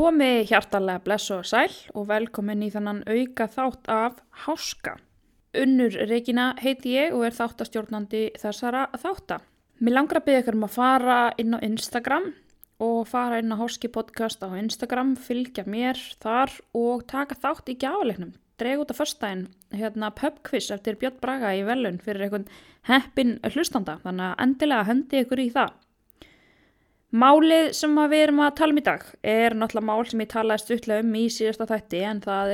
Komið hjartalega bless og sæl og velkomin í þannan auka þátt af Háska. Unnur Reikina heiti ég og þáttastjórnandi þessara þátta. Mér langar að biðja ykkur að fara inn á Instagram og fara inn á Horski podcast á Instagram, fylgja mér þar og taka þátt í gjafaleiknum. Dreg út á föstudaginn pub quiz eftir Björn Braga í velun fyrir einhvern heppinn hlustanda, þannig að endilega hendi ykkur í það. Málið sem við erum að tala um í dag náttúrulega mál sem ég talaði stuttlega í síðasta þætti en það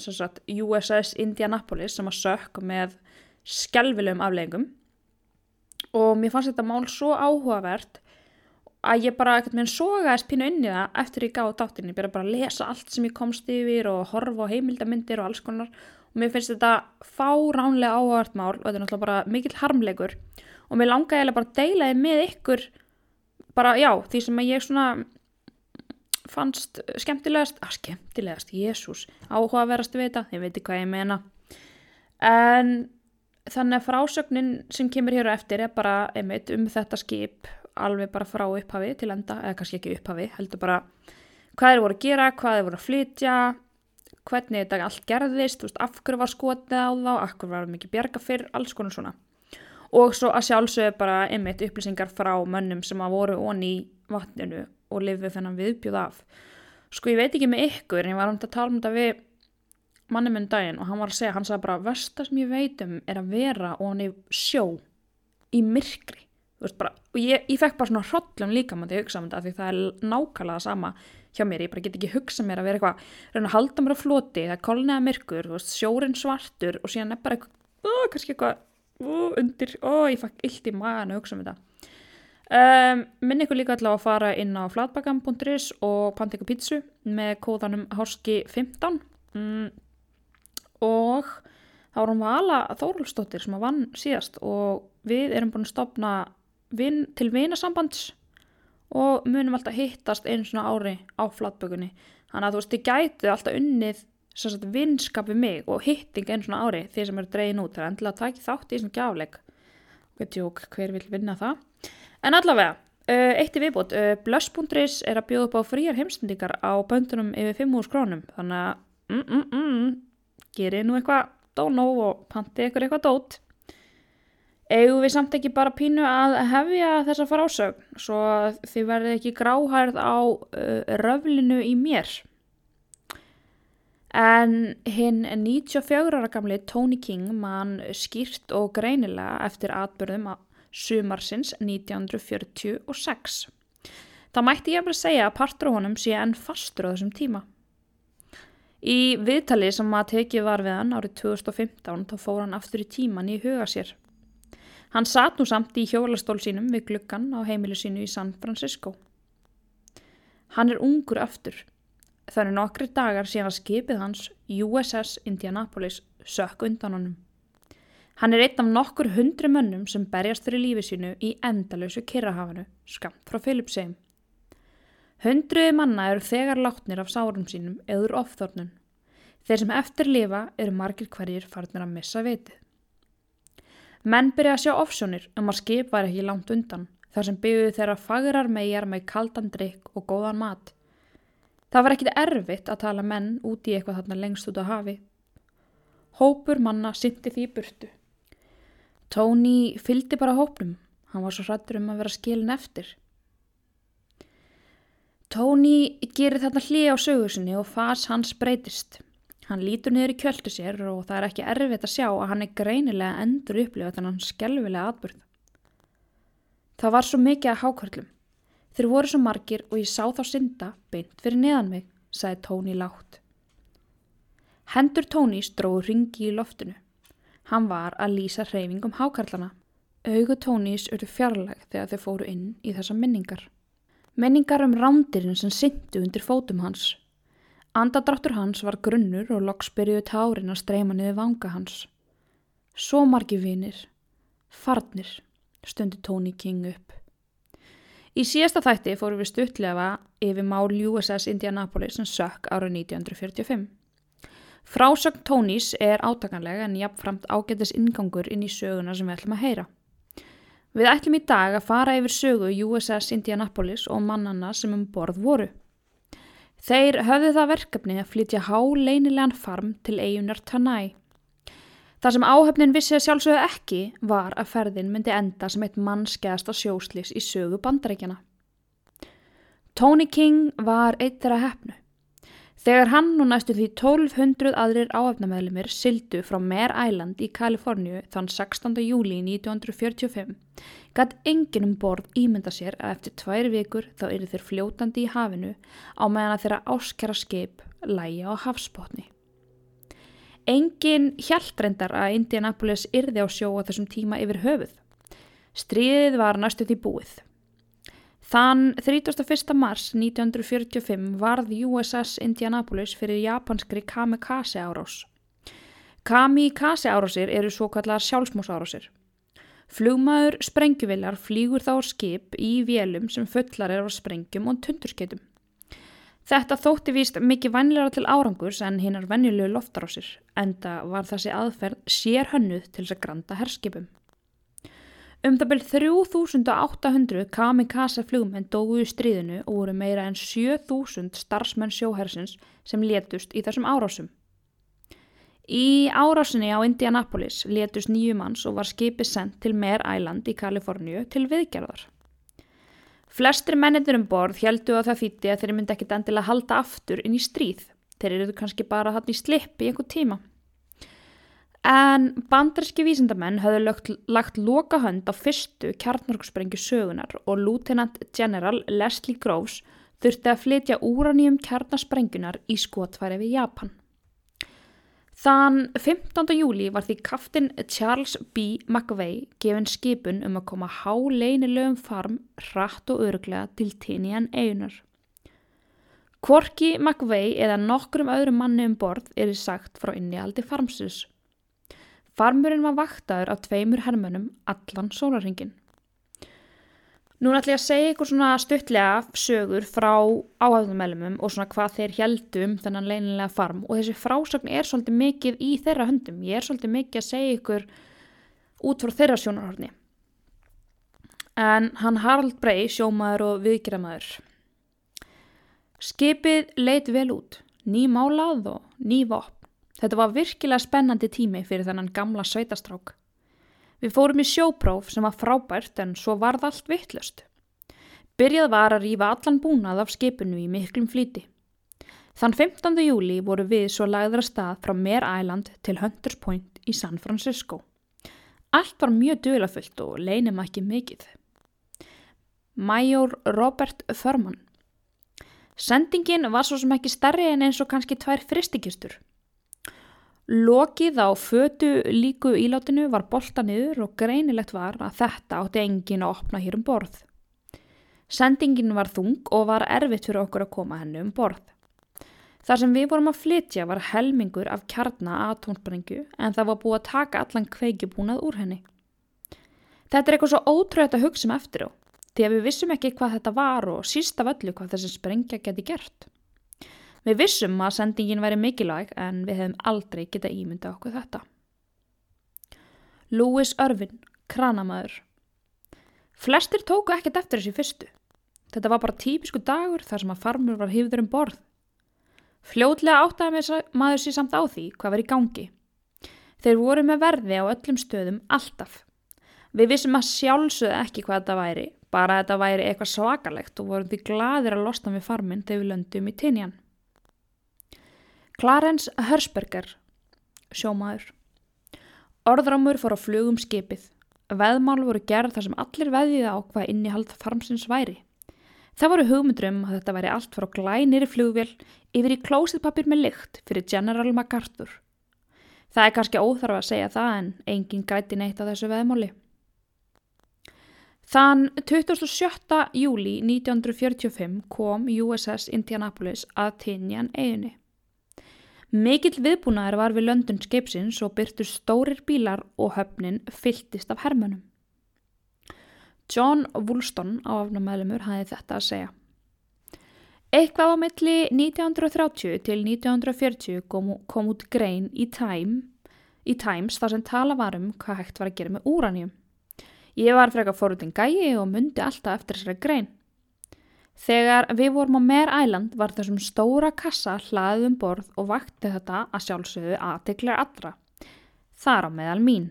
sem sagt, USS Indianapolis sem að sökk með skelfilegum afleiðingum og mér fannst þetta mál svo áhugavert að ég bara ekkert með sogaðist pínu inn í það eftir ég gáði dáttinn, ég byrja bara að lesa allt sem ég komst yfir og horfa á heimildamindir og alls konar og mér finnst þetta fáránlega áhugavert mál og þetta náttúrulega bara mikill harmleikur og mér langaði eiginlega bara að deila því með ykkur bara já, því sem ég svona fannst skemmtilegast, Jesús, áhugaverðast við þetta, ég veit ekki hvað ég meina. En þannig að frásögnin sem kemur hér á eftir bara einmitt þetta skip, alveg bara frá upphafi til enda, eða kannski ekki upphafi, heldur bara hvað voru að gera, hvað voru að flytja, hvernig þetta allt gerðist, af hverju var skotið á þá, af hverju var mikið bjarga fyrr, alls konar svona. Og svo að sjálfsögðu bara einmitt upplýsingar frá mönnum sem að voru onni í vatninu og lifðu þennan viðbjóð af. Sko ég veit ekki með ykkur en ég var að tala um þetta við manninn minn daginn og hann var að segja, hann sagði bara versta sem ég veit að vera onni sjó í myrkri. Bara, og ég fekk bara svona hrollum líka með því að hugsa um þetta af því það nákvæmlega sama hjá mér. Ég bara get ekki hugsað mér að vera eitthvað, reyna að halda mér á floti, það kólnaði myrkur, sjórinn svartur og síðan bara kannski eitthvað undir, ég fæk illt í magan að hugsa um þetta minni ykkur líka allavega að fara inn á flatbakan.is og panta ykkur pítsu með kóðanum Horski15 og þá hún Vala Þorleifsdóttir sem að vann síðast og við búin að stofna til vinasambands og munum alltaf hittast einu svona ári á flatbökunni þannig að þið gætu alltaf unnið sagt, vinskap við mig og hitting einu svona ári þeir sem dregin út, það endilega að taki þátt í sem gjafleik og tjók, hver vill vinna það en allavega, eitt viðbót Blöss.is að bjóða upp á fríar heimsendingar á böndunum yfir 5.000 krónum þannig að gerið nú eitthvað dónó og pantið ykkur eitthvað dót eigum við samt ekki bara pínu að hefja þessa frásögn svo þið verðið ekki gráhærð á röflinu í mér En hinn 94 ára gamli Tony King man skýrt og greinilega eftir atburðum sumarsins 1946. Það mætti ég að segja að partur á honum sé enn fastur á þessum tíma. Í viðtali sem að tekið var við hann árið 2015 þá fór hann aftur í tíman í huga sér. Hann sat nú samt í hjólastól sínum við gluggann á heimili sínu í San Francisco. Hann ungur aftur. Það nokkrir dagar síðan skipið hans USS Indianapolis sökk undan honum. Hann einn af nokkur 100 mönnum sem berjast fyrir lífi sínu í endalausu Kyrrahafinu, skammt frá Filippseyjum. 100 manna þegar látnir af sárum sínum eður ofþornun. Þeir sem eftir lifa margir hverjir farnir að missa vitið. Menn byrja að sjá ofsjónir að skip var ekki langt undan, þar sem byggðu þeirra fagrar meyjar með kaldan drykk og góðan mat. Það var ekkert erfitt að tala menn út í eitthvað þarna lengst út á hafi. Hópur manna synti því í burtu. Tony fylgdi bara hópnum. Hann var svo hræddur að vera skilinn eftir. Tony gerir þarna hlé á sögu sinni og fas hans breytist. Hann lítur niður í kjöltu sér og það ekki erfitt að sjá að hann greinilega endur upplifa þennan skelfilega atburð. Það var svo mikið af hákörlum. Þeir voru svo margir og ég sá þá synda beint fyrir neðan mig, sagði Tony lágt. Hendur Tony drógu hringi í loftinu. Hann var að lýsa hreyfingum hákarlana. Augu Tonys urðu fjarlæg þegar þeir fóru inn í þessar minningar. Minningar rándirinn sem syntu undir fótum hans. Andadráttur hans var grunnur og loks byrjuðu tárin að streyma niður vanga hans. Svo margir vinir, farnir, stundi Tony King upp. Í síðasta þætti fórum við stuttlega yfir mál USS Indianapolis sem sökk árið 1945. Frásögn Tonys átakanleg en jafnframt ágætis inngangur inn í söguna sem við ætlum að heyra. Við ætlum í dag að fara yfir sögu USS Indianapolis og mannanna sem borð voru. Þeir höfðu það verkefni að flytja háleynilegan farm til eyjunar Tanai. Það sem áhöfnin vissi að sjálfsögðu ekki var að ferðin myndi enda sem eitt mannskæðasta sjóslys í sögu Bandaríkjanna. Tony King var einn þeirra heppnu. Þegar hann og næstu því 1200 aðrir áhafnarmeðlimir sigldu frá Mare Island í Kaliforníu þann 16. júlí 1945, gat enginn um borð ímynda sér að eftir 2 vikur þá yrðu þeir fljótandi í hafinu á meðan að þeirra áskæra skip lægja á hafsbotni. Enginn hélt reyndar að Indianapolis yrði á sjó á þessum tíma yfir höfuð. Stríðið var næstu því búið. Þann 31. mars 1945 varð USS Indianapolis fyrir japanskri kamikaze-árás. Kamikaze-árásir eru svokallaðar sjálfsmorðsárásir. Flugmaður sprengjuvélar flýgur þá á skip í vélum sem fullar eru af sprengjum og tundurskeytum. Þetta þótti víst mikið vænlegra til árangurs en hinar venjulegu loftárásir, enda var þessi aðferð sérhönnuð til þess að granda herskipum. Það bil 3.800 kamikaze-flugmenn dóu í stríðinu og voru meira en 7.000 starfsmenn sjóhersins sem létust í þessum árásum. Í árásinni á Indianapolis létust 9 manns og var skipið sent til Mare Island í Kaliforníu til viðgerðar. Flestir mennirnir borð héldu að það þýddi að þeir myndi ekkert endilega halda aftur inn í stríð. Þeir eru kannski bara þarna í slippi í einhvern tíma. En bandaríski vísindamenn höfðu lagt lokahönd á fyrstu kjarnorkusprengju sögunar og Lieutenant General Leslie Groves þurfti að flytja úraníum kjarnasprengunar í skotfæri við Japan. Þann 15. júlí var því kapteinn Charles B. McVay gefinn skipun að koma háleynilegum farm hratt og örugglega til Tinian eyjunnar. Hvorki McVay eða nokkrum öðrum manni borð sagt frá innihaldi farmsins. Farmurinn var vaktaður af 2 hermönnum allan sólarhringinn. Núna ætla ég að segja ykkur svona stuttlega sögur frá áhafnarmeðlimum og svona hvað þeir héldu þennan leynilega farm og þessi frásögn svolítið mikið í þeirra höndum. Ég svolítið mikið að segja ykkur út frá þeirra sjónarhorni. En hann Harald Brey, sjómaður og viðgerðamaður. Skipið leit vel út, ný málað og ný vopn. Þetta var virkilega spennandi tími fyrir þennan gamla sveitastrák. Við fórum í sjópróf sem var frábært en svo varð allt vitlaust. Byrjað var að rífa allan búnað af skipinu í miklum flýti. Þann 15. júlí voru við svo lagðir að stað frá Mare Island til Hunters Point í San Francisco. Allt var mjög dularfullt og leynum ekki mikið. Major Robert Thurman. Sendingin var svo sem ekki stærri en eins og kannski 2 frystikistur. Lokið á fötu líku ílátinu var boltað niður og greinilegt var að þetta átti enginn að opna hér borð. Sendingin var þung og var erfitt fyrir okkur að koma henni borð. Þar sem við vorum að flytja var helmingur af kjarna atómsprengju en það var búið að taka allan kveikjubúnað úr henni. Þetta eitthvað svo ótrúlegt að hugsa eftir á, því að við vissum ekki hvað þetta var og síst af öllu hvað þessi sprengja gæti gert. Við vissum að sendingin væri mikilvæg en við hefðum aldrei getað ímyndað okkur þetta. Louis Örvin, kranamaður. Flestir tóku ekkert eftir þessu fyrstu. Þetta var bara típisku dagur þar sem að farmur var hífður borð. Fljótlega áttaði maður sig samt á því hvað var í gangi. Þeir voru með verði á öllum stöðum alltaf. Við vissum að sjálfsögðu ekki hvað þetta væri, bara að þetta væri eitthvað svakalegt og vorum því glaðir að losna við farminn þegar við löndum í Tinian. Clarence Hersberger, sjómaður. Orðrámur fór á flugum skipið. Veðmál voru gerð þar sem allir veðjuðu á hvað innihald farmsins væri. Það voru hugmyndir að þetta væri allt frá glænýrri flugvél yfir í klósettpappír með lykt fyrir General MacArthur. Það kannski óþarfa að segja það en enginn græddi neitt á þessu veðmáli. Þann 27. júlí 1945 kom USS Indianapolis að Tinian eyjunni. Mikill viðbúnaður var við löndun skipsins og birtust stórir bílar og höfnin fylltist af hermönnum. John Woolston, áhafnarmeðlimur, hafði þetta að segja. Eitthvað á milli 1930 til 1940 kom út grein í Times þar sem tala var hvað hægt var að gera með úraníum. Ég var frekar forvitin gæi og mundi alltaf eftir þessari grein. Þegar við vorum á Mare Island var þessum stóra kassa hlaðið borð og vakti þetta að sjálfsögðu athygli allra. Þar á meðal mín.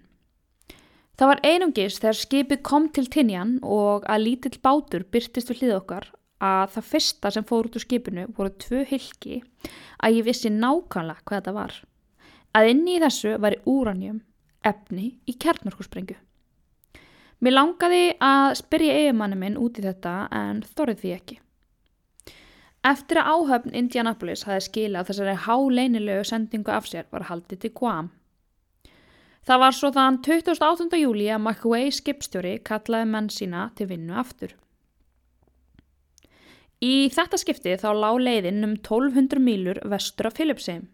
Það var einungis þegar skipið kom til Tinian og að lítill bátur birtist við hlið okkar að það fyrsta sem fór út úr skipinu voru 2 hylki að ég vissi nákvæmlega hvað þetta var. Að inni í þessu væri úraníum, efni í kjarnorkusprengju. Mér langaði að spyrja eiginmanni minn út í þetta en þorði því ekki. Eftir að áhöfn Indianapolis hafði skilað þessari háleynilegu sendingu af sér var haldið til Guam. Það var svo þann 28. júlí að McVay skipstjóri kallaði menn sína til vinnu aftur. Í þetta skipti þá lá leiðin 1200 mílur vestur af Philippsheim.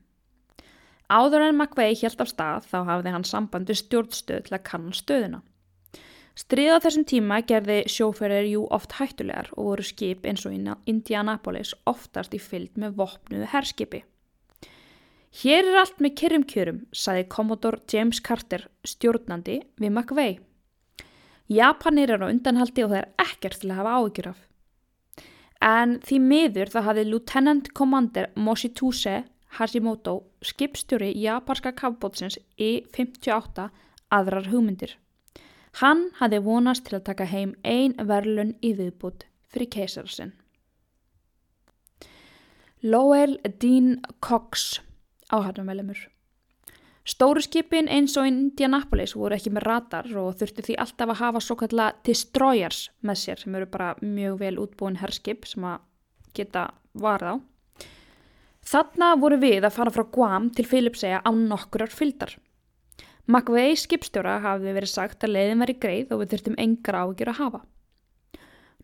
Áður en McVay hélt af stað þá hafði hann sambandi stjórnstöð til að kanna stöðuna. Stríð á þessum tíma gerði sjóferðir jú oft hættulegar og voru skip eins og Indianapolis oftast í fylgd með vopnuðu herskipi. Hér allt með kyrrum kjörum, sagði Commodore James Carter stjórnandi við McVay. Japanir eru á undanhaldi og það ekkert til að hafa áhyggjur af. En því miður það hafði Lieutenant Commander Mosituse Hashimoto, skipstjóri japanska kafbátsins I-58, aðrar hugmyndir. Hann hafði vonast til að taka heim ein verðlaun í viðbót fyrir keisara sinn. Lowell Dean Cox, áhafnarmeðlimur. Stóru skipin eins og Indianapolis voru ekki með radar og þurftu því alltaf að hafa svokallaða destroyers með sér sem eru bara mjög vel útbúin herskip sem að geta varð á. Þarna voru við að fara frá Guam til Filippseyja á nokkrar fylgdar. McVay skipstjóra hafði verið sagt að leiðin væri greið og við þurftum engar áhyggjur að hafa.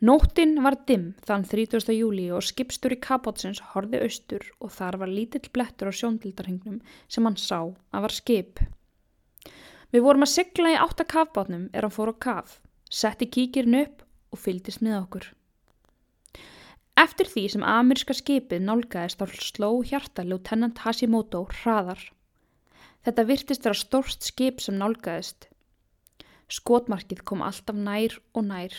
Nóttin var dimm þann 30. júlí og skipstjóri kafbátsins horfði austur og þar var lítill blettur á sjóndeildarhringnum sem hann sá að var skip. Við vorum að sigla í 8 kafbátnum hann fór á kaf, setti kíkirinn upp og fylgdist með okkur. Eftir því sem ameríska skipið nálgaðist þá sló hjarta Lieutenant Hashimoto hraðar. Þetta virtist vera stórt skip sem nálgaðist. Skotmarkið kom alltaf nær og nær.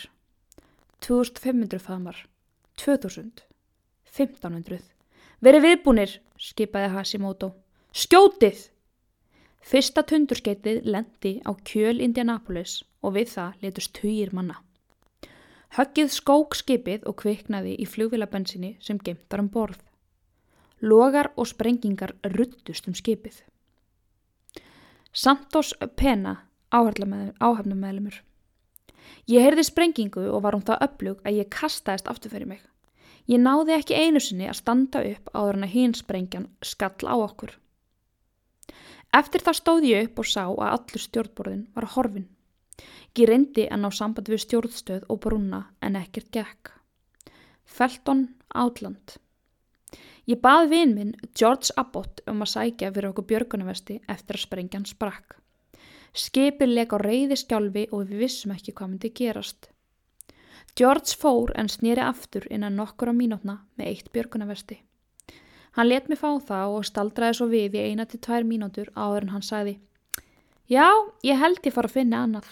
2500 faðmar, 2000, 1500. Verið viðbúnir, skipaði Hashimoto. Skjótið! Fyrsta tundurskeitið lenti á kjöl Indianapolis og við það létust tugir manna. Höggið skók skipið og kviknaði í flugvélabensinni sem geymt var borð. Logar og sprengingar ruddust skipið. Santos Pena, áhafnarmeðlimur. Ég heyrði sprengingu og var það öflug að ég kastaðist aftur fyrir mig. Ég náði ekki einu sinni að standa upp áður en að hin sprengjan skall á okkur. Eftir það stóð ég upp og sá að allur stjórnborðin var horfinn. Ég reyndi að ná samband við stjórnstöð og brúna en ekkert gekk. Felton, Outland. Ég bað vin minn George Abbott að sækja fyrir okkur björgunarvesti eftir að sprengjan sprakk. Skipið lék á reiðiskjálfi og við vissum ekki hvað myndi gerast. George fór en sneri aftur innan nokkurra mínútna með 1 björgunarvesti. Hann lét mig fá það og staldraði svo við í 1 til 2 mínútur áður en hann sagði Já, ég held ég fara að finna annað.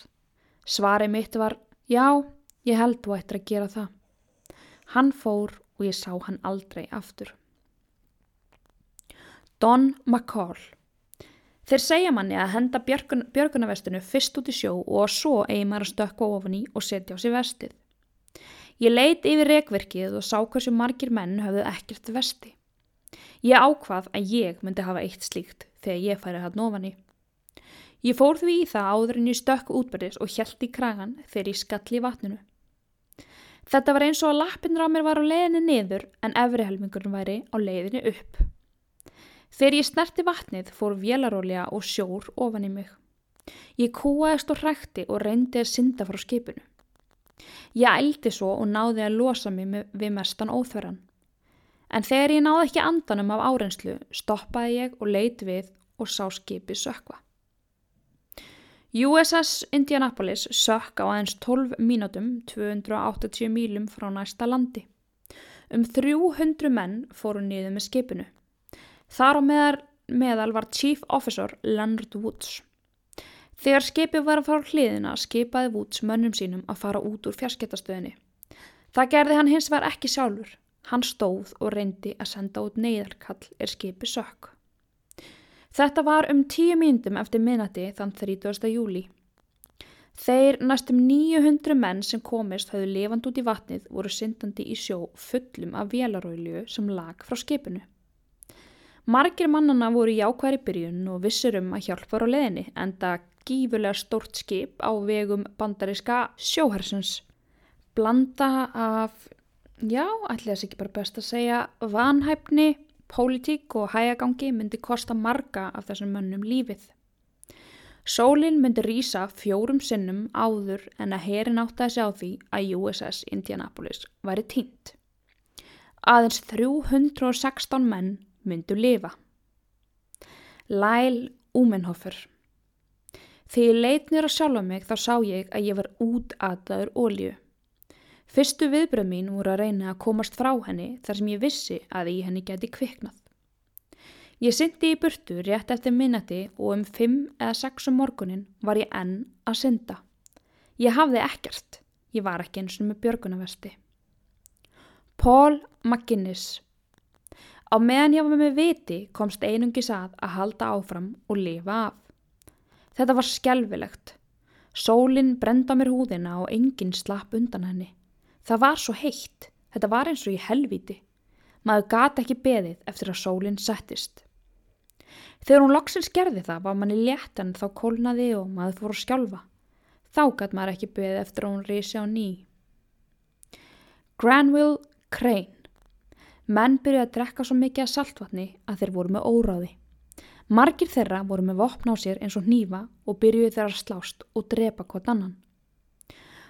Svarið mitt var Já, ég held þú ættir að gera það. Hann fór og ég sá hann aldrei aftur. Don McCall. Þeir segja manni að henda björgunarvestinu fyrst út í sjó og svo eigi maður að stökkva ofan í og setja á sig vestið. Ég leit yfir rekvirkið og sá hversu margir menn höfðu ekkert vesti. Ég ákvað að ég myndi hafa 1 slíkt þegar ég færi hann ofan í. Ég fór því í það áður en ég stökk útbyrðis og hélt í kragan þegar ég skall í vatninu. Þetta var eins og að lappirnar á mér var á leiðinni niður en efri helmingurinn væri á leiðinni upp. Þegar ég snerti vatnið fór vélarolía og sjór ofan í mig. Ég kúaðist og hrækti og reyndi að synda frá skipinu. Ég ældi svo og náði að losa mig við mestan óþverran. En þegar ég náði ekki andanum af áreynslu stoppaði ég og leit við og sá skipið sökkva. USS Indianapolis sökk á aðeins 12 mínútum 280 mílum frá næsta landi. 300 menn fóru niður með skipinu. Þar á meðal var Chief Officer Leonard Woods. Þegar skipið var að fara á hliðina skipaði Woods mönnum sínum að fara út úr fjarskiptastöðinni. Það gerði hann hins var ekki sjálfur. Hann stóð og reyndi að senda út neyðarkall skipi sökk. Þetta var 10 mínútum eftir miðnætti þann 30. júlí. Þeir næstum 900 menn sem komist höfðu lifandi út í vatnið voru syndandi í sjó fullum af vélarolíu sem lag frá skipinu. Margir mannanna voru jákvæðir í byrjun og vissir að hjálp var á leiðinni enda gífurlega stórt skip á vegum bandaríska sjóhersins. Blanda af, ætli þess ekki bara best að segja, vanhæfni, pólitík og hægagangi myndi kosta marga af þessum mönnum lífið. Sólin myndi rísa 4 sinnum áður en að herinn áttaði sig á því að USS Indianapolis væri týnt. Aðeins 316 menn myndu lifa. Lail Omenhoffer. Þegar ég leit niður á sjálfa mig þá sá ég að ég var útataður olíu. Fyrstu viðbrögð mín voru að reyna að komast frá henni þar sem ég vissi að í henni gæti kviknað. Ég syndi í burtu rétt eftir minnati og 5 eða 6 morgunin var ég enn að synda. Ég hafði ekkert. Ég var ekki eins og með björgunarvesti. Paul Maginnis. Á meðan ég var með viti komst einungis að halda áfram og lifa af. Þetta var skelfilegt. Sólin brenda mér húðina og enginn slapp undan henni. Það var svo heitt. Þetta var eins og í helvíti. Maður gat ekki beðið eftir að sólin settist. Þegar hún loksins gerði það var manni létt en þá kólnaði og maður fór að skjálfa. Þá gat maður ekki beðið eftir að hún risi á ný. Granville Crane. Menn byrjuðu að drekka svo mikið af saltvatni að þeir voru með óráði. Margir þeirra voru með vopn á sér eins og hnífa og byrjuðu þeirra að slást og drepa hvort annan.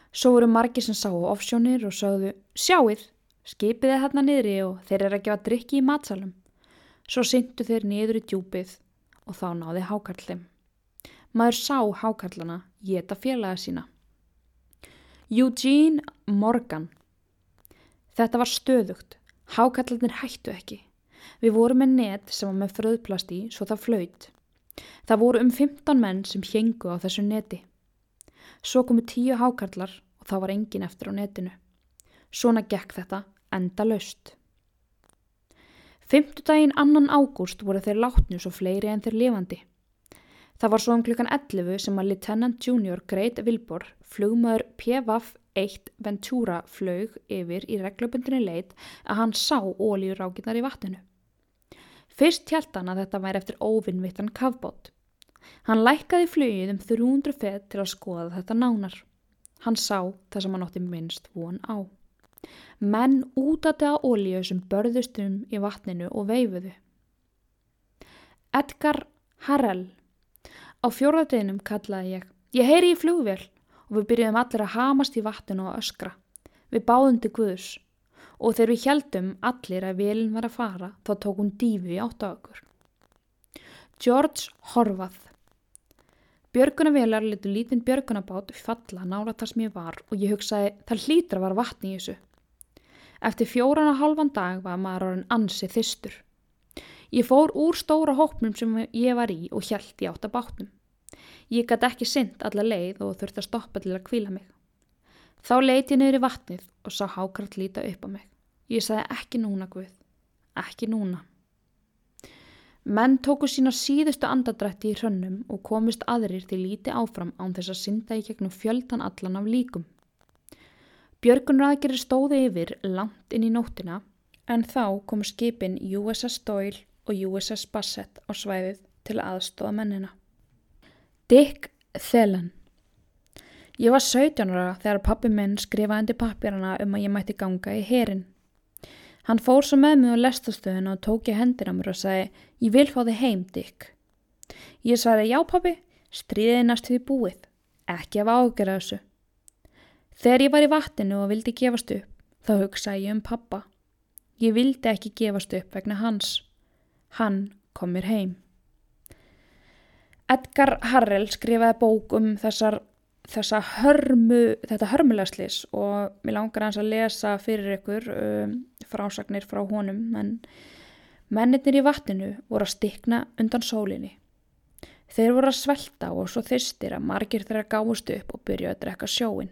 Svo voru margir sem sáu ofsjónir og sögðu sjáið. Skipið þarna niðri og þeir að gefa drykki í matsalum. Svo syntu þeir niður í djúpið og þá náði hákarl þeim. Maður sá hákarlana éta félaga sína. Eugene Morgan. Þetta var stöðugt. Hákarlarnir hættu ekki. Við vorum með net sem var með fröðplast í svo það flaut. Það voru 15 menn sem héngu á þessu neti. Svo komu 10 hákarlar og þá var enginn eftir á netinu. Svona gekk þetta endalaust. 5. daginn 2. ágúst voru þeir látnir svo fleiri en þeir lifandi. Það var svo 11 sem að Lieutenant Junior Grade Wilborg, flugmaður PVAF-1 Ventura flaug yfir í reglubundinni leit að hann sá olíurákirnar í vatninu. Fyrst hélt hann að þetta væri eftir óvinvittan kafbát. Hann lækkaði flugið 300 fet til að skoða þetta nánar. Hann sá það sem hann átti minnst von á. Menn útataði á olíu sem börðust í vatninu og veifuðu. Edgar Harrell. Á 4. deginum kallaði ég. Ég heyri í flugvél og við byrjuðum allir að hamast í vatninu og öskra. Við báðum til guðs og þegar við héldum allir að vélin var að fara þá tók hún dýfu í 8 okkur. George Horvath. Björgunarvélar litu lítinn björgunarbát falla nálægt þar sem ég var og ég hugsaði það hlýtur að vara vatn í þessu. Eftir 4,5 dag var maður orðinn ansi þyrstur. Ég fór úr stóra hópnum sem ég var í og hélt í átt að bátnum. Ég gat ekki synt alla leið og þurfti að stoppa til að hvíla mig. Þá leit ég niður í vatnið og sá hákarl líta upp á mig. Ég sagði ekki núna Guð, ekki núna. Menn tóku sína síðustu andadrætti í hrönnum og komist aðrir til líti áfram án þess að synda í gegnum fjöldan allan af líkum. Björgunaraðgerðir stóðu yfir langt inn í nóttina en þá komu skipin USS Doyle og USS Bassett á svæðið til að aðstoða mennina. Dick Thelen. Ég var 17 ára þegar pabbi minn skrifaði undir pappírana að ég mætti ganga í herinn. Hann fór svo með mig á lestarstöðina og tók ég hendir á mér og sagði, ég vil fá þig heim, Dick. Ég svaraði, já pabbi, stríðið næst því búið, ekki af ágjörða þessu. Þegar ég var í vatninu og vildi gefast upp, þá hugsaði ég pabba. Ég vildi ekki gefast upp vegna hans. Hann kom mér heim. Edgar Harrell skrifaði bók þetta hörmulega slys og mig langar hans að lesa fyrir ykkur frásagnir frá honum, en mennirnir í vatninu voru að stikna undan sólinni. Þeir voru að svelta og svo þyrstir að margir þeirra gáfust upp og byrjuðu að drekka sjóinn.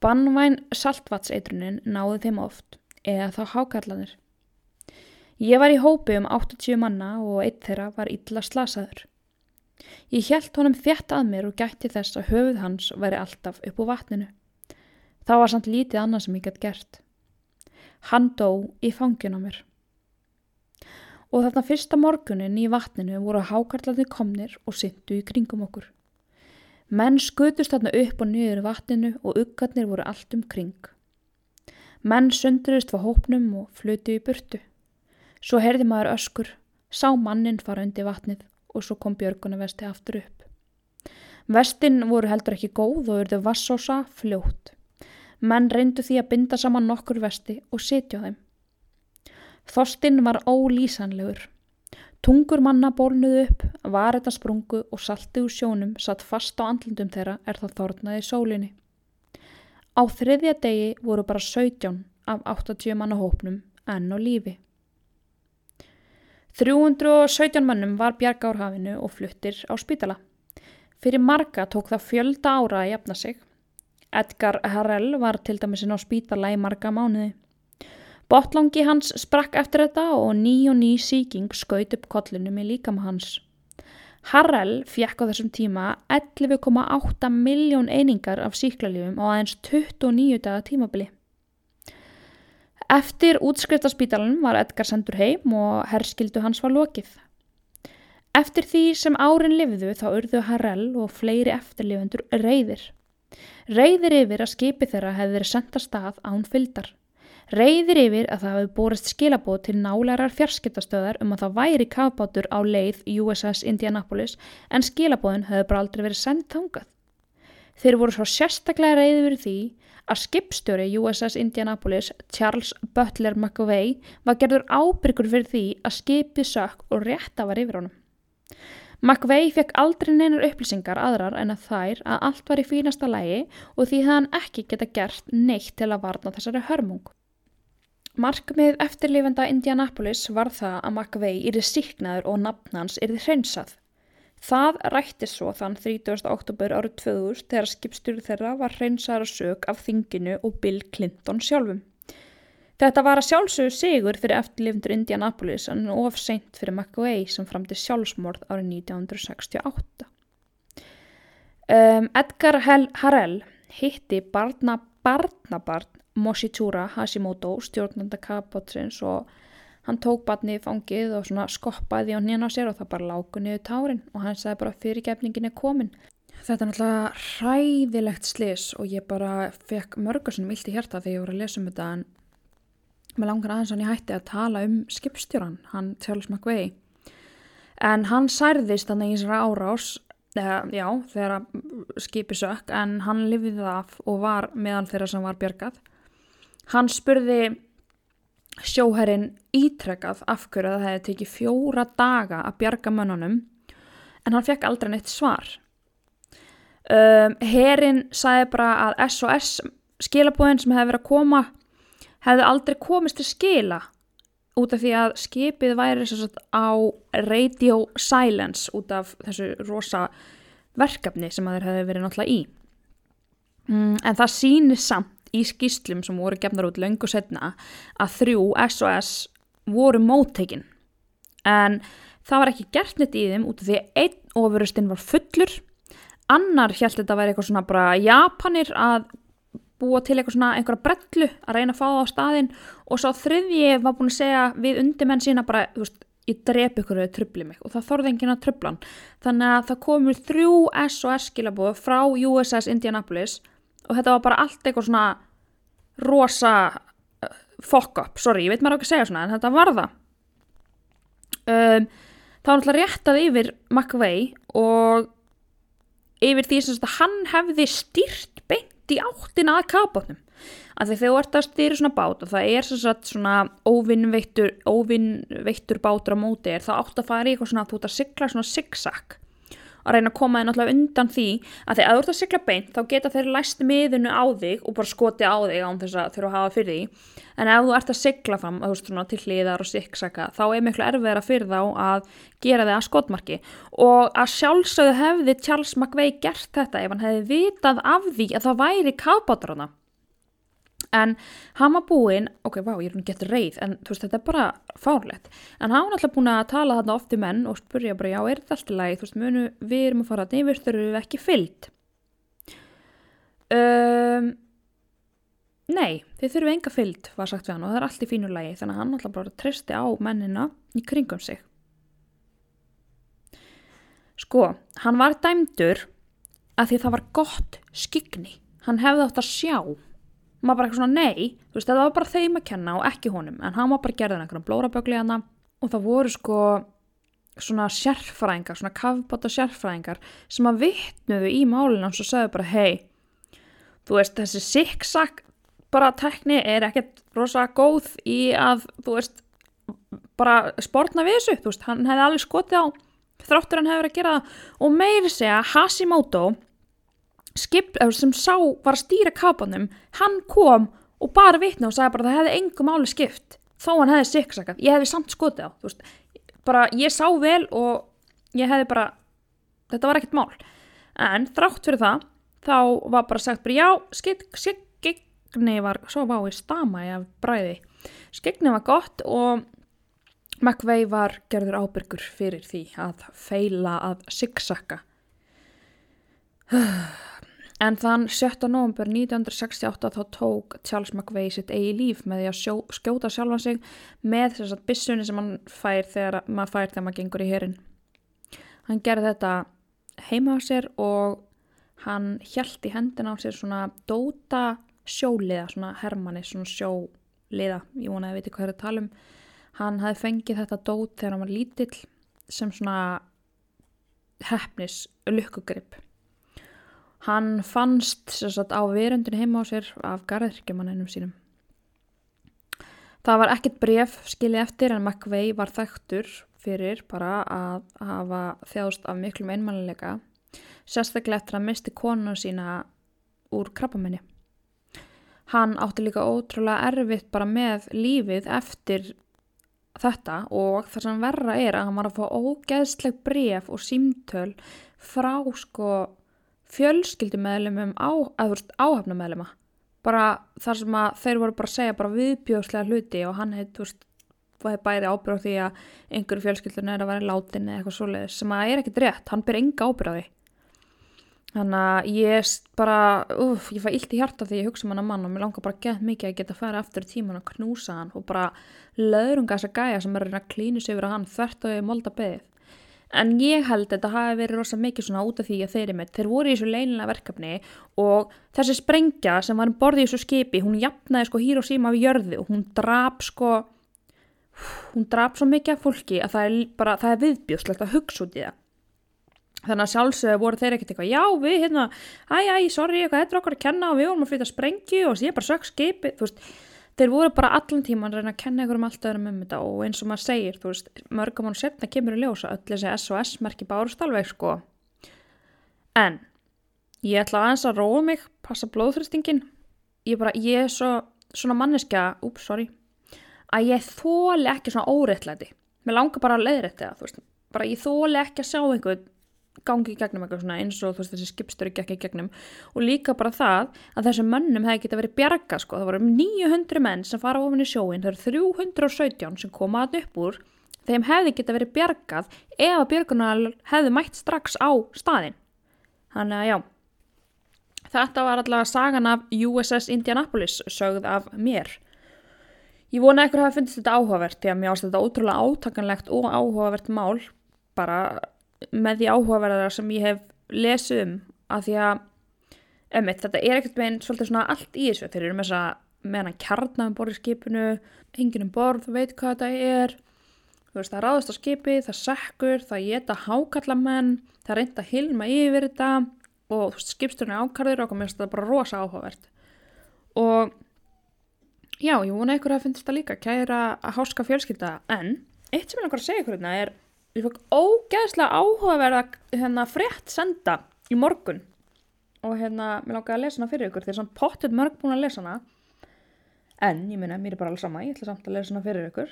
Banvæn saltvatsseitrunin náði þeim oft, eða þá hákarlanir. Ég var í hópi 80 manna og einn þeirra var illa slasaður. Ég hélt honum þétt að mér og gætti þess að höfuð hans væri alltaf upp úr vatninu. Það var samt lítið annað sem ég gat gert. Hann dó í fanginu á mér. Og þarna fyrsta morgunin í vatninu voru hákarlarnir komnir og syntu í kringum okkur. Menn skutust þarna upp og niður vatninu og uggarnir voru allt kring. Menn sundruðust frá hópnum og flutu í burtu. Svo heyrði maður öskur, sá mannin fara undir vatnið og svo kom björgunarvesti aftur upp. Vestin voru heldur ekki góð og urðu vassósa fljótt. Menn reyndu því að binda saman nokkur vesti og sitja á þeim. Þorstinn var ólýsanlegur. Tungur manna bólnuðu upp, varirnar sprungu og saltið úr sjónum satt fast á andlindum þeirra það þornaði sólinni. Á þriðja degi voru bara 17 af 80 manna hópnum enn á lífi. 317 mönnum var bjargað úr hafinu og fluttir á spítala. Fyrir marga tók það fjölda ára að jafna sig. Edgar Harrell var til dæmis inn á spítala í marga mánuði. Botlangi hans sprakk eftir þetta og ný sýking skaut upp kollinum í líkama hans. Harrell fékk á þessum tíma 11,8 milljón einingar af sýklalyfjum á aðeins 29 daga tímabili. Eftir útskriftarspítalanum var Edgar sendur heim og herskyldu hans var lokið. Eftir því sem árin lifðu þá urðu Harrell og fleiri eftirlifendur reiðir. Reiðir yfir að skipi þeirra hefði verið sent af stað án fylgdar. Reiðir yfir að það hafi borist skilaboð til nálærar fjarskiptastöðar að það væri kafbátur á leið USS Indianapolis en skilaboðin höfðu bara aldrei verið send þangað. Þeir voru svo sérstaklega reiðir yfir því að skipstjóri USS Indianapolis, Charles B. McVay, var gerður ábyrgur fyrir því að skipið sökk og rétta var yfir honum. McVay fékk aldrei neinar upplýsingar aðrar en að þær að allt var í fínasta lagi og því hefði hann ekki geta gert neitt til að varna þessari hörmung. Markmið eftirlifenda Indianapolis var það að McVay yrði sýknaður og nafn hans yrði hreinsað. Það rættist svo þann 30. október árið 2000 þegar skipstjóri þeirra var hreinsaður að sök af þinginu og Bill Clinton sjálfum. Þetta var að sjálfsögðu sigur fyrir eftirlifendur Indianapolis en of seint fyrir McVay sem framdi sjálfsmorð árið 1968. Edgar Harrell hitti barnabarn Mochitsura Hashimoto, stjórnanda kafbátsins og hann tók barnið í fangið og skoppaði á hnén á sér og það bara láku niður tárin og hann sagði bara fyrirgefningin komin. Þetta náttúrulega hræðilegt slys og ég bara fekk mörgursunum illt í hjarta þegar ég voru að lesa þetta en með langar aðeins hann ég hætti að tala skipstjóran, hann Charles McVay. En hann særðist þannig í þessari árás þegar skipið sökk en hann lifði það af og var meðal þeirra sem var bjargað. Hann spurði sjóherinn ítrekað af hverju það hefði tekið 4 daga að bjarga mönnunum en hann fékk aldrei neitt svar. Herinn sagði bara að SOS skilabóðin sem hefði verið að koma hefði aldrei komist til skila út af því að skipið væri á radio silence út af þessu rosa verkefni sem þeir hefði verið náttúrulega í. En það sýnir samt í skýrslum sem voru gefnar út löngu setna að 3 SOS voru móttekin. En það var ekki gert neitt í þeim út af því að einn ofurustinn var fullur. Annar hélt þetta væri eitthvað bara Japanir að búa til einhverja brellu að reyna að fá það á staðinn og sá þriðji var búin að segja við undirmenn sína bara, ég drep ykkur eða trufli mig og það þorði enginn að trufla hann. Þannig að það komur 3 SOS skilaboð frá USS Indianapolis og þetta var bara allt eitthvað rosa fuck up, sorry, ég veit maður ekki að segja en þetta var það. Það var náttúrulega réttað yfir McVay og yfir því sem hann hefði stýrt beint í áttina að kafbátnum af því þegar þú ert að stýra svona bát og það svona óvinveittur bátur á móti þá átt að fara í eitthvað þú ert að sigla svona zigzag og reyna að koma þér náttúrulega undan því af því að þú ert að sigla beint þá geta þeir læst miðinu á þig og bara skotið á þig án þess að þurfa að hafa fyrir því en ef þú ert að sigla fram til hliðar og zigzaga þá miklu erfiðara fyrir þá að gera þig að skotmarki og að sjálfsögðu hefði Charles McVay gert þetta ef hann hefði vitað af því að það væri kafbátur þarna en hann var búinn, ég er gett reið, en þú veist, þetta er bara fárlegt, en hann var náttúrulega búinn að tala þarna oft við menn og spurja bara, já, er þetta allt í lagi, þú veist, við erum að fara að neyfir, þau eru ekki fyllt. Nei, þið þurfum enga fyllt, var sagt við hann og það allt í fínu lagi, þannig að hann náttúrulega bara treysti á mennina í kringum sig. Sko, hann var dæmdur að því það var gott skyggni. Hann hefði átt að sjá. Maður bara eitthvað svona, nei, þú veist, það var bara þeim að kenna og ekki honum. En hann var bara gerðin einhverjum blórabögli hana og það voru sko svona sérfræðingar, svona kafbáta sérfræðingar sem að vitnuðu í málinu og sagði bara, hei, þú veist, þessi zigzag bara tekni ekkert rosa góð í að, þú veist, bara sportna við þessu. Þú veist, hann hefði alveg skotið á þráttur hann hefur að gera það og meiri segja Hashimoto sem sá var að stýra kafbátum, hann kom og bara vitna og sagði bara það hefði engu máli skipt þó hann hefði siksakað, ég hefði samt skotið á, þú veist, bara ég sá vel og ég hefði bara, þetta var ekkert mál, en þrátt fyrir það, þá var bara sagt bara já, skyggni var, svo vá ég stama ég af bræði, skyggni var gott og McVay var gerður ábyrgur fyrir því að feila að sigsakka. En þann 7. nóvember 1968 þá tók Charles McVay sitt eigi líf með því að skjóta sjálfan sig með þessar byssunni sem hann fær þegar maður gengur í herinn. Hann gerði þetta heima á sér og hann hélt í hendina á sér svona dóta sjóliða, svona hermanni, svona sjóliða, ég vona að viti hvað að tala um. Hann hafði fengið þetta dót þegar hann var lítill sem svona heppnis lukkugrip. Hann fannst sagt, á veröndinu heima á sér af garðyrkjumanninum sínum. Það var ekkert bréf skilið eftir en McVay var þekktur fyrir bara að hafa þjáðst af miklum einmanaleika, sérstaklega eftir að misti konuna sína úr krabbameini. Hann átti líka ótrúlega erfitt bara með lífið eftir þetta og það sem verra að hann var að fá ógeðsleg bréf og símtöl frá sko fjölskyldumeðlumum áhafnameðluma bara þar sem að þeir voru bara að segja bara viðbjóðslega hluti og hann hefði var bæri ábyrgð á því að einhverju fjölskyldunum að vera látin eða eitthvað svoleiðis sem að ekkert rétt, hann ber enga ábyrgð á því. Þannig að ég bara, ég fæ illt í hjarta því ég hugsa um hann mann og mér langar bara gett mikið að geta að fara aftur í tíman og knúsa hann og bara löðrunga þessa gæja sem að klínu sig yfir að hann þvert og ég molda beðið. En ég held að þetta hafi verið rosa mikið svona út af því að þeir voru í þessu leynilega verkefni og þessi sprengja sem var borðið í þessu skipi, hún jafnaði sko Hiroshima við jörðu og hún drap svo mikið af fólki að það er viðbjóðslegt að hugsa út í það. Þannig að sjálfsögðu voru þeir ekkert eitthvað, já við sorry, þetta er okkur að kenna og við vorum að flytja sprengju og síðan bara sökk skipi, þú veist, þeir voru bara allan tíman að reyna að kenna ykkur allt öðrum þetta og eins og maður segir, þú veist, mörgum mánuðum seinna kemur í ljós að öll þessi SOS-merki bárust alveg sko. En ég ætla aðeins að róa mig, passa blóðþrýstinginn, ég er svona manneskja, að ég þoli ekki svona óréttlæti, mér langar bara að leiðrétta það, þú veist, bara ég þoli ekki að sjá einhvern gangi í gegnum eitthvað svona eins og þú veist þessi skipstjóri gekk í gegnum og líka bara það að þessum mönnum hefði geta verið bjargað sko, það voru 900 menn sem fara ofan í sjóinn, það eru 317 sem koma þarna upp úr, þeim hefði geta verið bjargað ef að björgunaræðar hefði mætt strax á staðinn. Þannig að já, þetta var allavega sagan af USS Indianapolis sögð af mér. Ég vona að ykkur hafi fundist þetta áhugavert því að mér ást þetta ótrúlega átakanlegt og áhugavert mál bara með því áhugaverðara sem ég hef lesið að því að þetta ekkert meginn svolítið svona allt í þessu, þeir eru með þennan kjarna borð í skipinu, enginn borð veit hvað þetta þú veist, það ráðast á skipi, það sekkur, það éta hákarlamenn, það reynda að hilma yfir þetta og þú veist, skipstjórinn er ákærður og mér finnst þetta bara rosa áhugavert og já, ég vona ykkur að finnst þetta líka kæra að háska fjölskylda, en eitt sem ég langar að segja ykkur hérna ég fekk ógeðslega áhugaverða frétt senda í morgun og mér langaði að lesa hana fyrir ykkur því samt pottet mörg búin að lesa hana en ég meina, mér bara alveg sama, ég ætla samt að lesa hana fyrir ykkur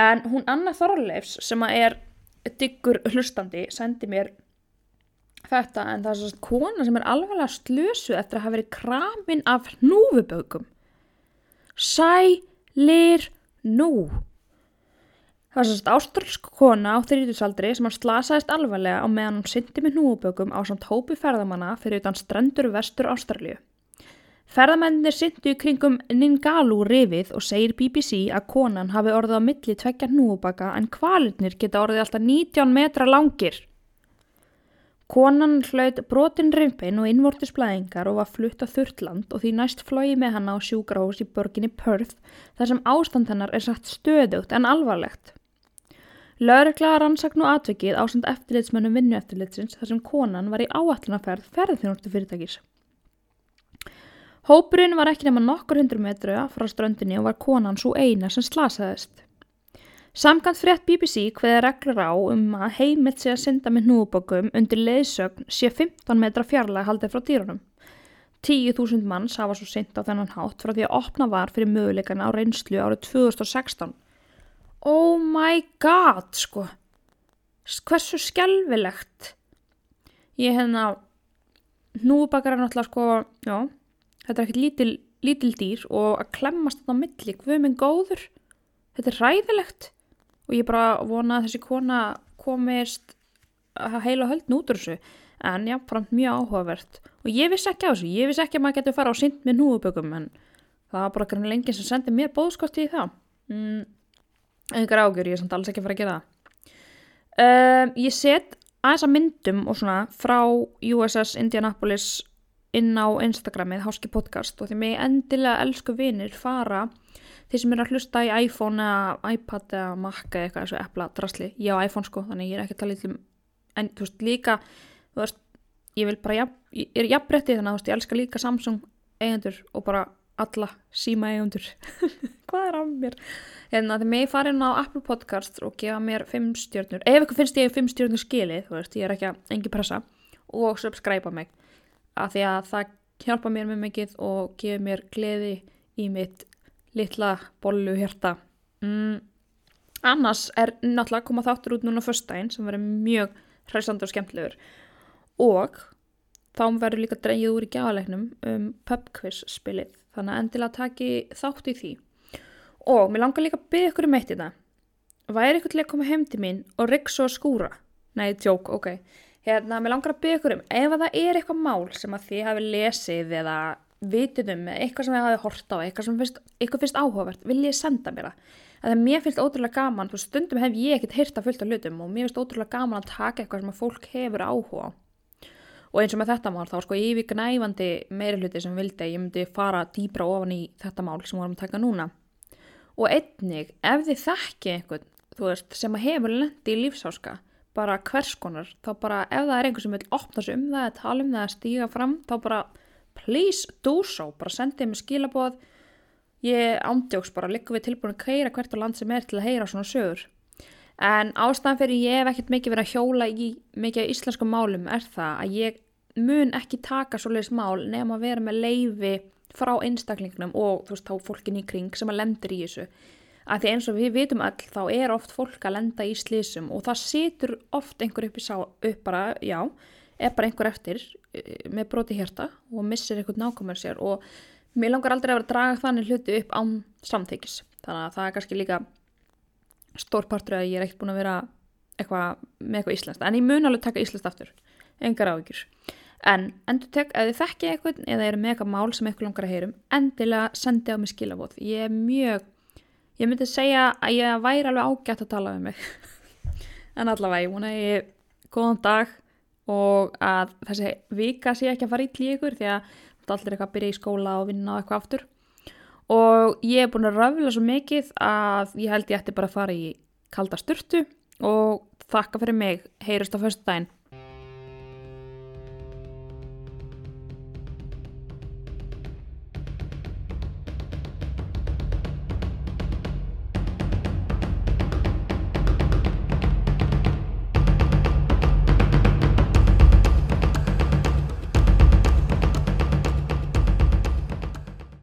en hún Anna Thorleifs sem að diggur hlustandi sendi mér þetta en það kona sem alvarlega slösuð eftir að hafa verið kramin af hnúfubökum Sælir nú. Það var sérst ástralsk kona á 30-aldri sem hann slasaðist alvarlega á meðan hann synti með hnúfubökum á samt hópi ferðamanna fyrir utan strendur vestur Ástralíu. Ferðamennir syntu í kringum Ningaloo rifið og segir BBC að konan hafi orðið á milli tveggja hnúfubaka en hvalirnir geta orðið alltaf 19 metra langir. Konan hlaut brotin rifbein og innvortis blæðingar og var flutt á þurrtland og því næst flogið með hana á sjúkrahús í borginni Perth þar sem ástand hennar sagt stöðugt en alvarlegt. Lögregla rannsakar nú atvikið ásamt eftirlitsmönnum vinnueftirlitsins þar sem konan var í áætlunarferð ferðaþjónustufyrirtækis. Hópurinn var ekki nema nokkur hundruð metra frá ströndinni og var konan sú eina sem slasaðist. Samkvæmt frétt BBC kveða reglur á að heimilt sé að synda með hnúfubökum undir leiðsögn sé 15 metra fjarlæg haldið frá dýrunum. 10.000 manns hafa svo synt á þennan hátt frá því að opna var fyrir möguleikana á reynslu árið 2016. Oh my god, sko. Hversu skelfilegt. Ég hnúfubakar náttúrulega sko, já, þetta ekkert lítil dýr og að klemmast þarna á milli, guð minn góður. Þetta hræðilegt. Og ég bara vona að þessi kona komist að heila höldn út úr þessu, en jafnframt mjög áhugavert. Og ég vissi ekki á þessu, ég vissi ekki að maður getur fara á synd með hnúfubökum, en það var bara greinilega enginn sem sendi mér boðskort í það. Engar ágjör, ég samt alls ekki að fara að gera það. Ég set aðeins að myndum og svona frá USS Indianapolis inn á Instagramið, Horski podcast, og því mig endilega elsku vinir fara Þeir sem að hlusta í iPhone eða iPad eða Mac eða eitthvað þessu epladrasli. Ég á iPhone sko, þannig ég ekki að tala um, en þú veist líka, þú veist, ég vil bara, ég jafnrétti þannig að þú veist, ég elska líka Samsung eigendur og bara alla síma eigendur. Hvað á mér? Þegar mig fara inn á Apple Podcast og gefa mér 5 stjörnur. Ef ykkur finnst ég 5 stjörnur skilið, þú veist, ég ekki að engi pressa og subscribe mig. Af því að það hjálpa mér mjög mikið og gefur mér gleði í mitt litla bollu hérta. Annars náttúrulega koma þáttur út núna föstudaginn sem verður mjög hræsandi og skemmtilegur. Og þá verður líka dregið úr í gjafaleiknum pubquiz spilið. Þannig að endilega taki þátt í því. Og mér langar líka að biðja ykkur um eitt í það. Væri ykkur til að koma heim til mín og rigsa og skúra? Nei, tjók, ok. Mér langar að biðja ykkur um ef það eitthvað mál sem að þið hafi lesið eða vitið eitthvað sem ég hafi hort á, eitthvað sem finnst áhugavert, vil ég senda mér það. Þegar mér finnst ótrúlega gaman, þú stundum hef ég ekkert heyrt af fullt af hlutum og mér finnst ótrúlega gaman að taka eitthvað sem að fólk hefur áhuga á. Og eins og með þetta mál, þá sko yfirgnæfandi meiri hluti sem vildi að ég myndi fara dýpra ofan í þetta mál sem vorum að taka núna. Og einnig, ef þið þekki einhvern, þú veist, sem að hefur lent í lífsháska, bara hvers konar, þá bara ef það einhver sem vill opna sig um það, tala um það, stíga fram, þá bara please do so, bara sendið mér skilaboð. Ég ándjóks bara liggur við tilbúin að keyra hvert á land sem til að heyra svona sögur. En ástæðan fyrir ég hef ekkert mikið verið að hjóla í mikið af íslenskum málum það að ég mun ekki taka svoleiðis mál nema að vera með leyfi frá einstaklingnum og þú veist þá fólkin í kring sem að lendir í þessu. Af því eins og við vitum öll þá oft fólk að lenda í slysum og það situr oft einhver upp í upp bara, já, bara einhver eftir með brotið hjarta og missir einhvern nákvæmur sér og mér langar aldrei að vera að draga þannig hluti upp án samþykkis. Þannig að það kannski líka stór partur að ég ekkert búin að vera með eitthvað íslenskt. En ég mun alveg taka íslenskt aftur. Engar áhyggjur. En endurtek, ef þið þekkið eitthvað eða eru með eitthvað mál sem ykkur langar að heyrum, endilega sendið á mig skilaboð. Ég myndi segja að ég væri alveg ágætt að tala við mig. En allavega, ég vona ég góðan dag og að þessi vika sé ekki að fara illa í ykkur því að allir eitthvað byrja í skóla og vinna og eitthvað aftur. Og ég búin að röfla svo mikið að ég held ég ætti bara að fara í kalda sturtu og þakka fyrir mig. Heyrist á föstudaginn.